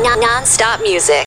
non-stop music.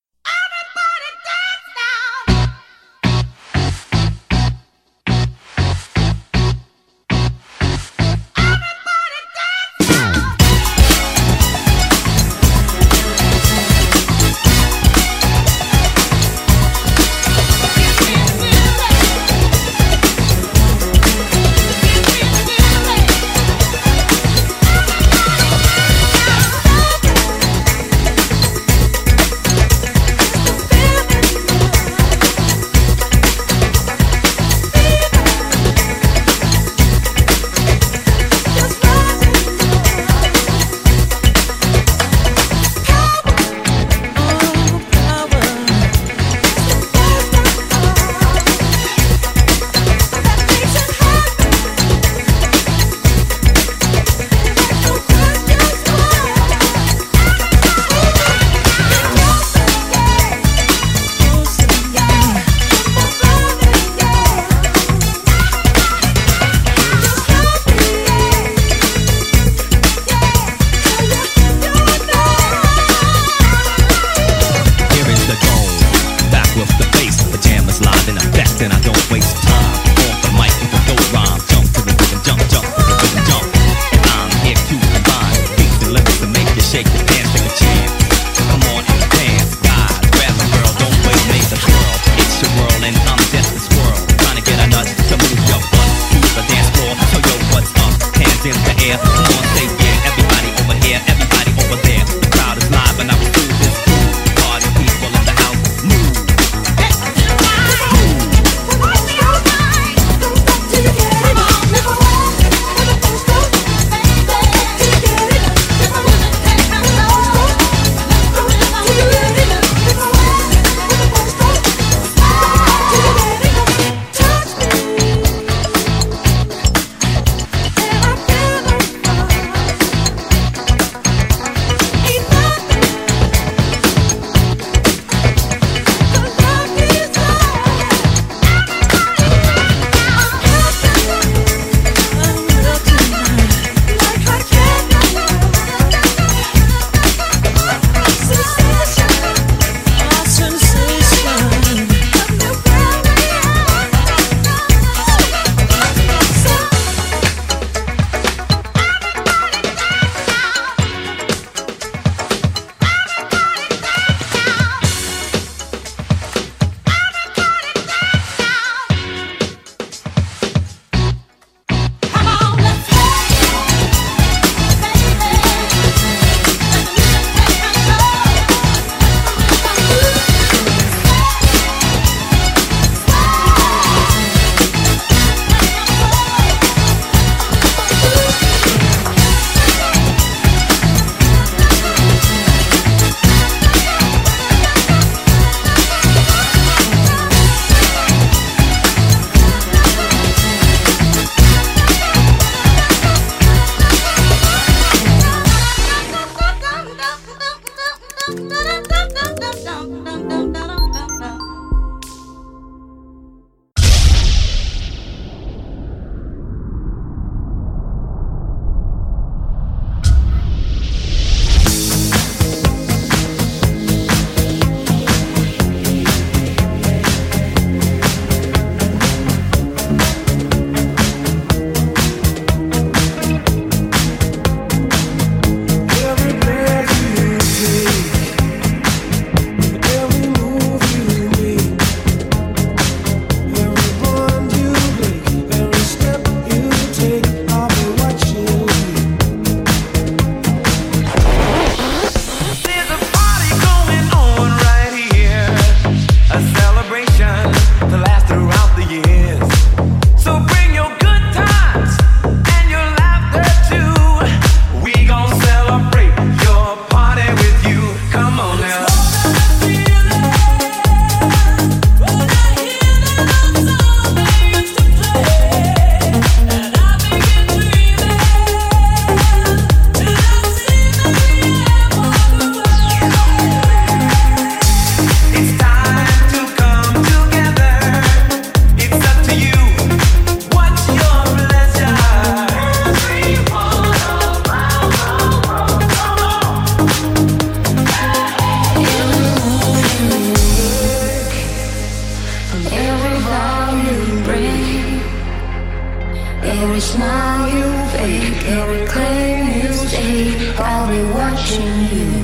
watching you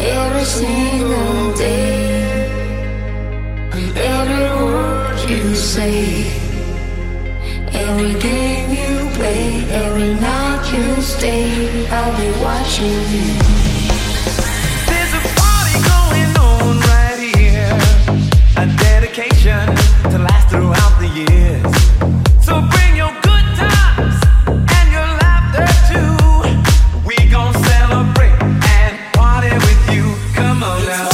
every single day, and every word you say, every game you play, every night you stay, I'll be watching you. To last throughout the years, so bring your good times and your laughter too. We gon' celebrate and party with you. Come on now.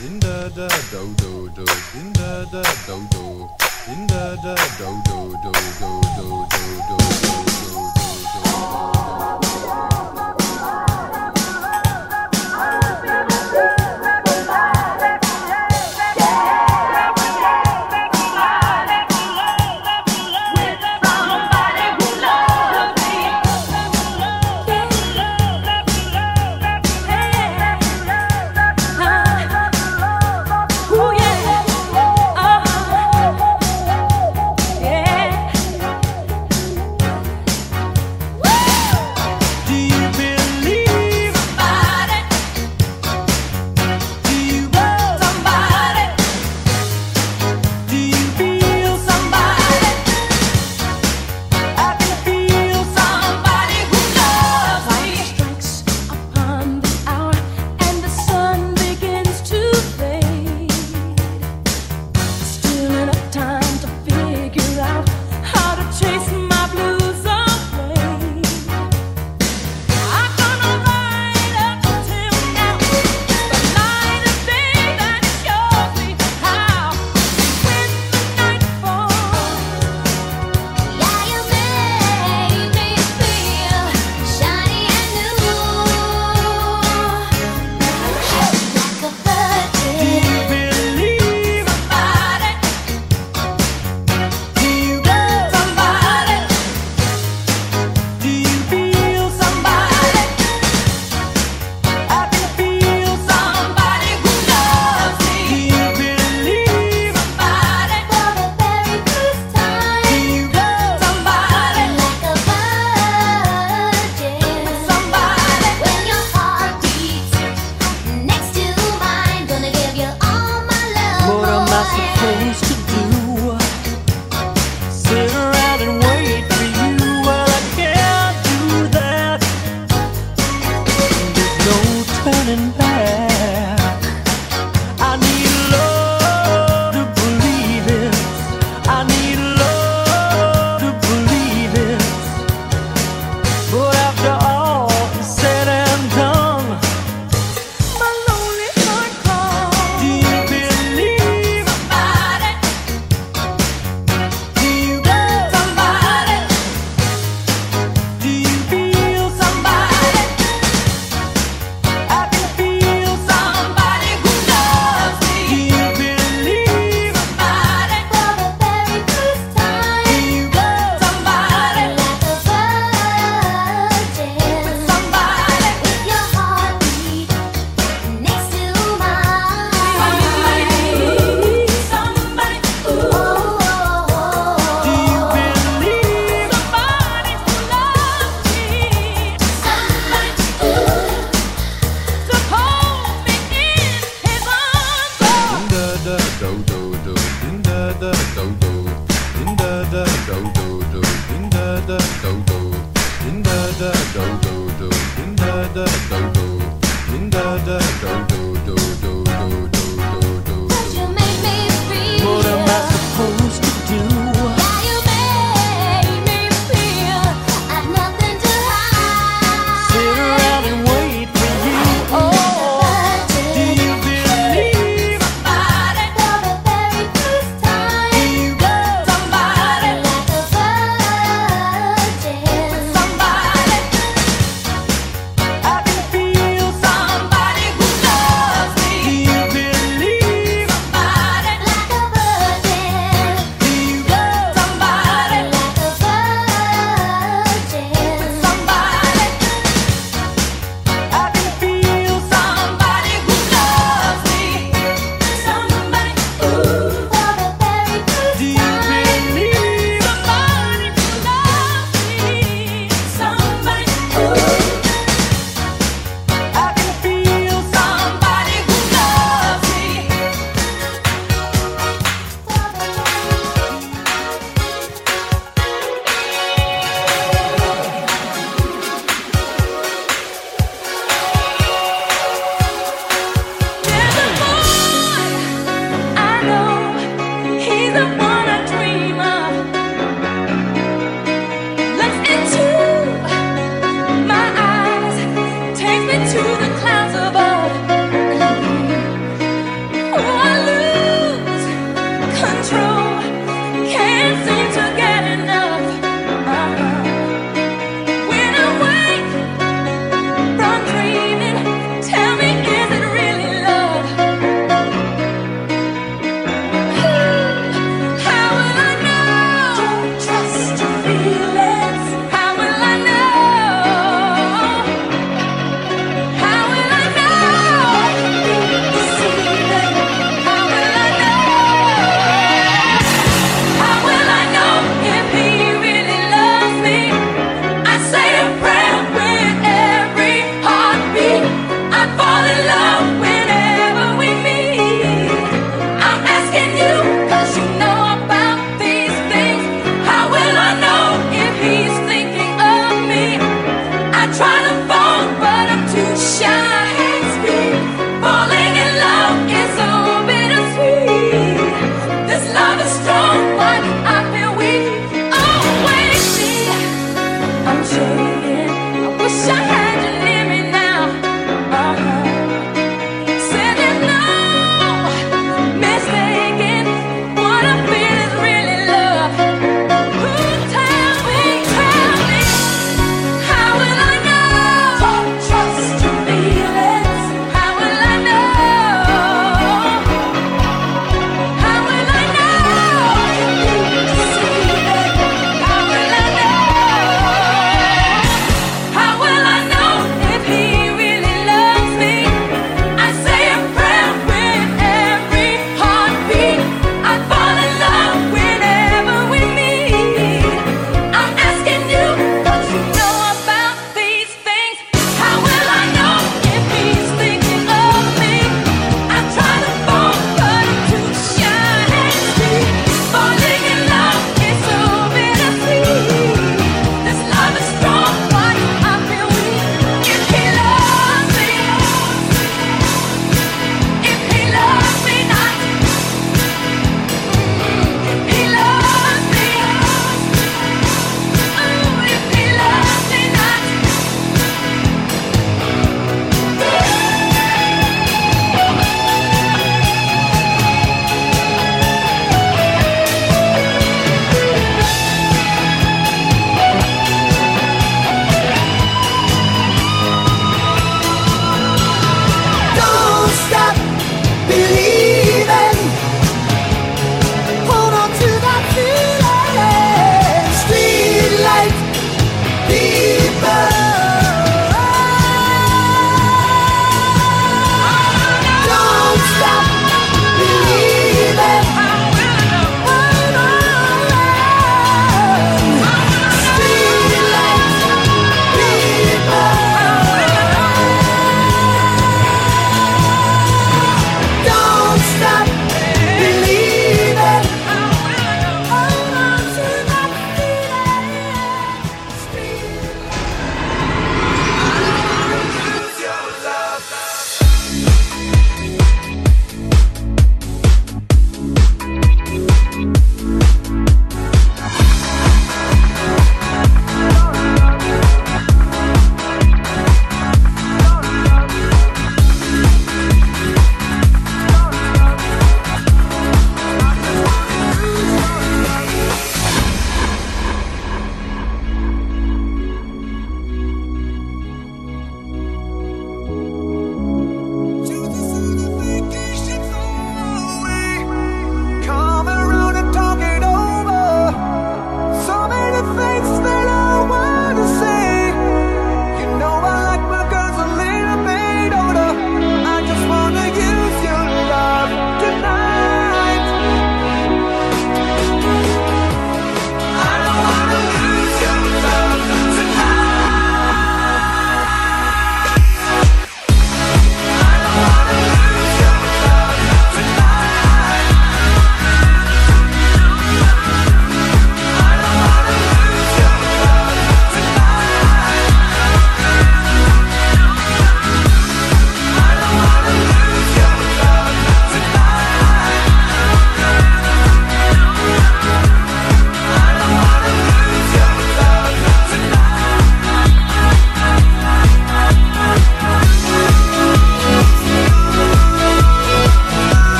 In da da do do do, in da da do do, in da da do do do do do do do. Be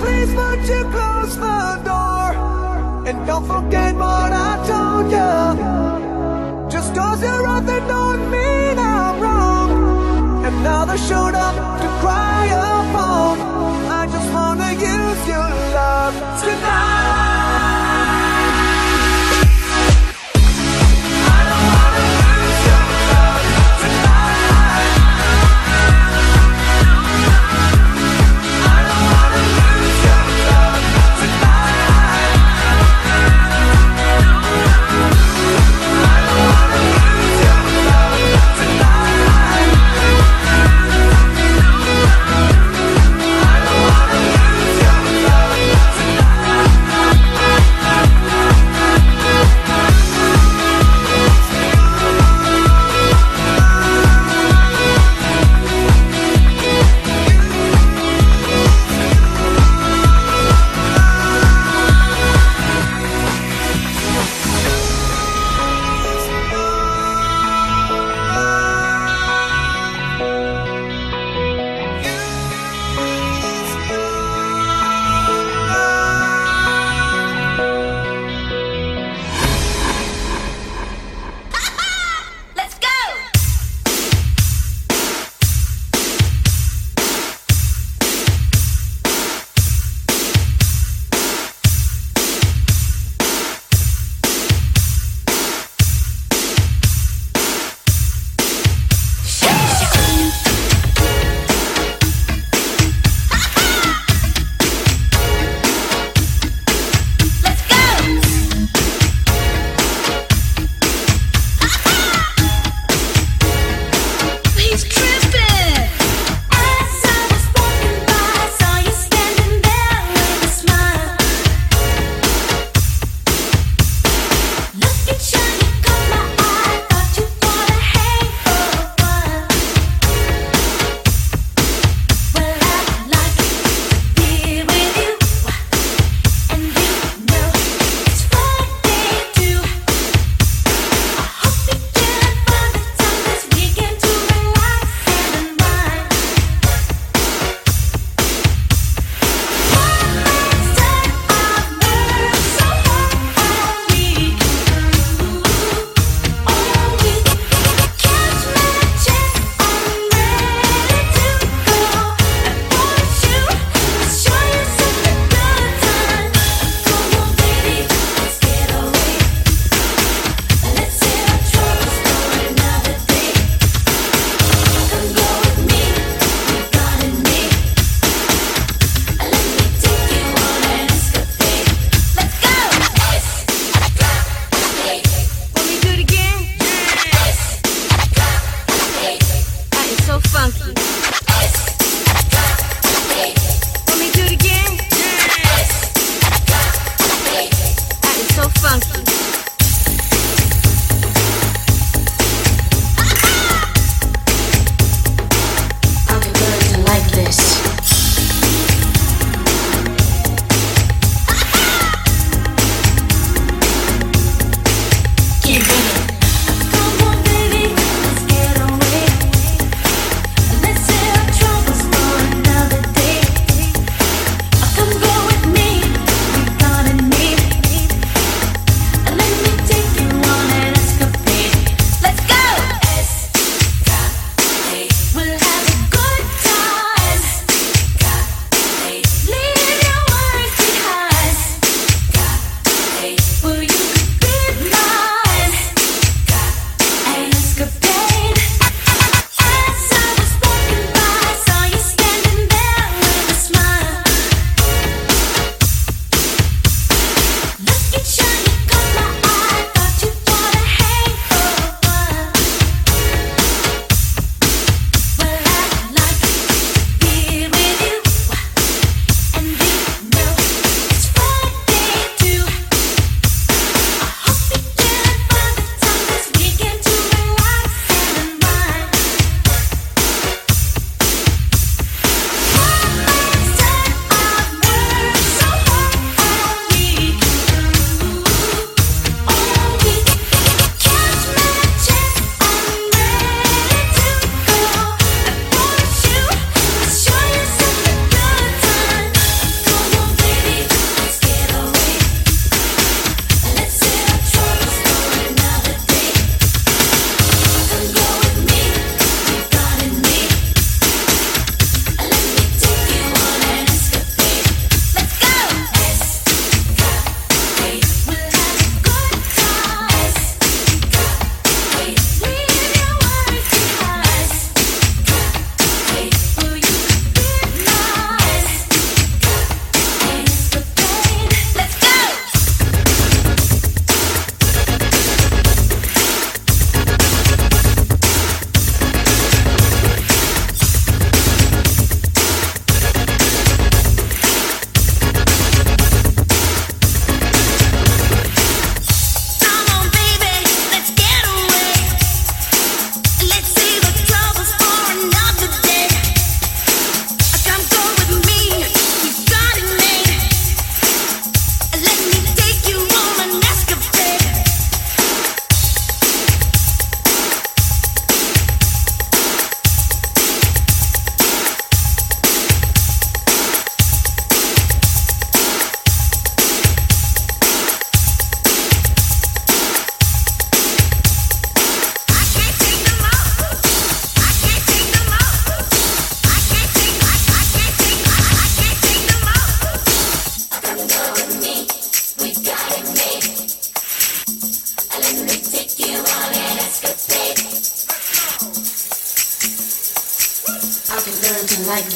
please won't you close the door? And don't forget what I told you. Just cause you're right, that don't mean I'm wrong. Another shoulder to cry upon. I just wanna use your love tonight.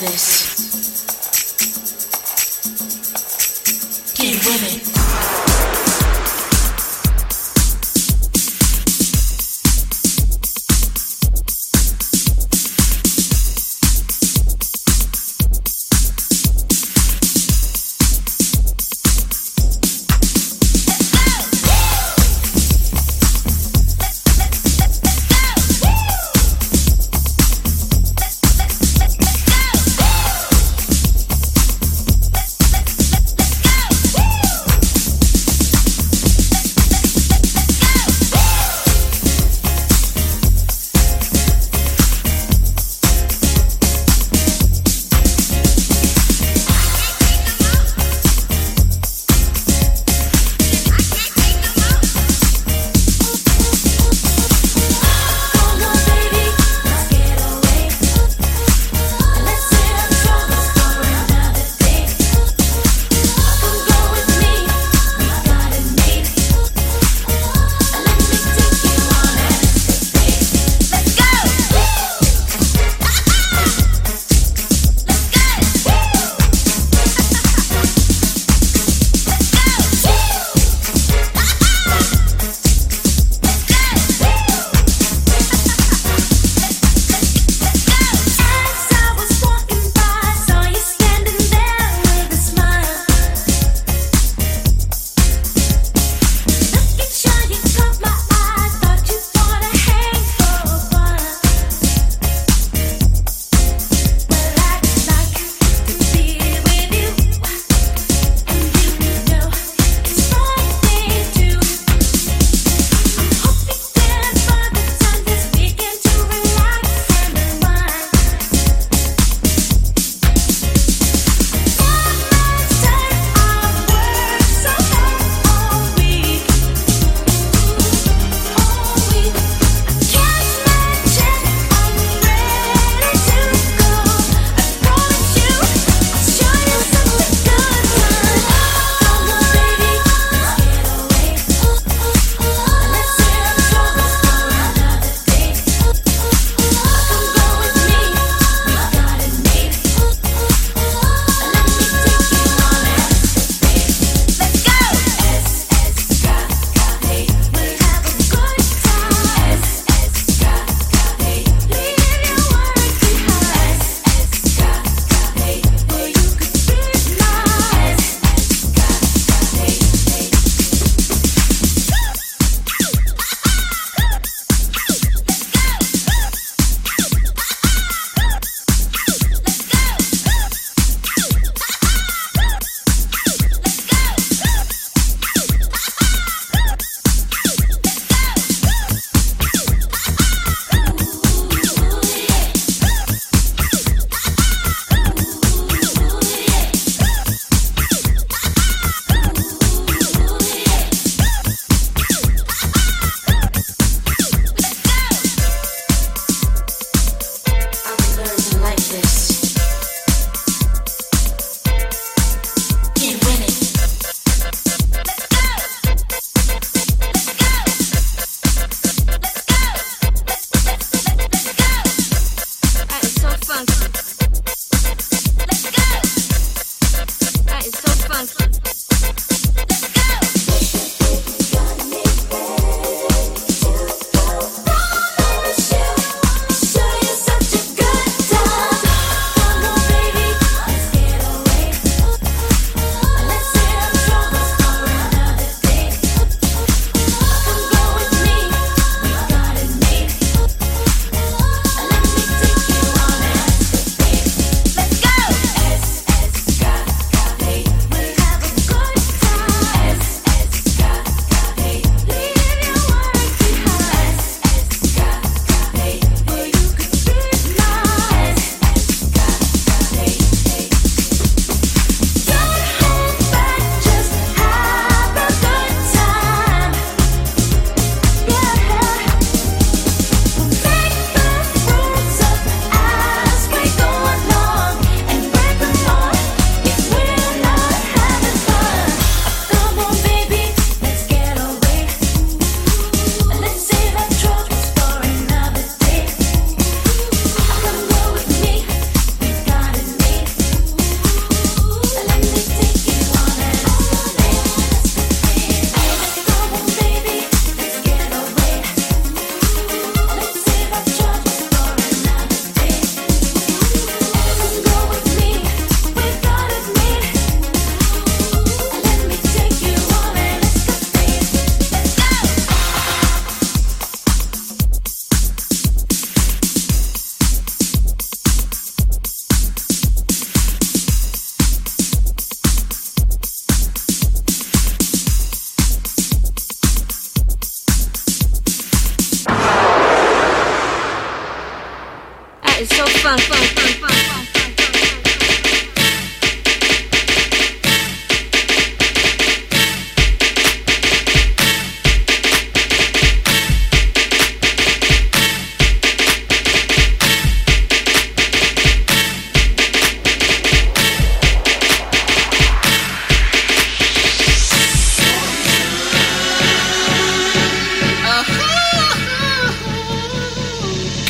this. Get with it.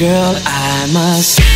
Girl, I must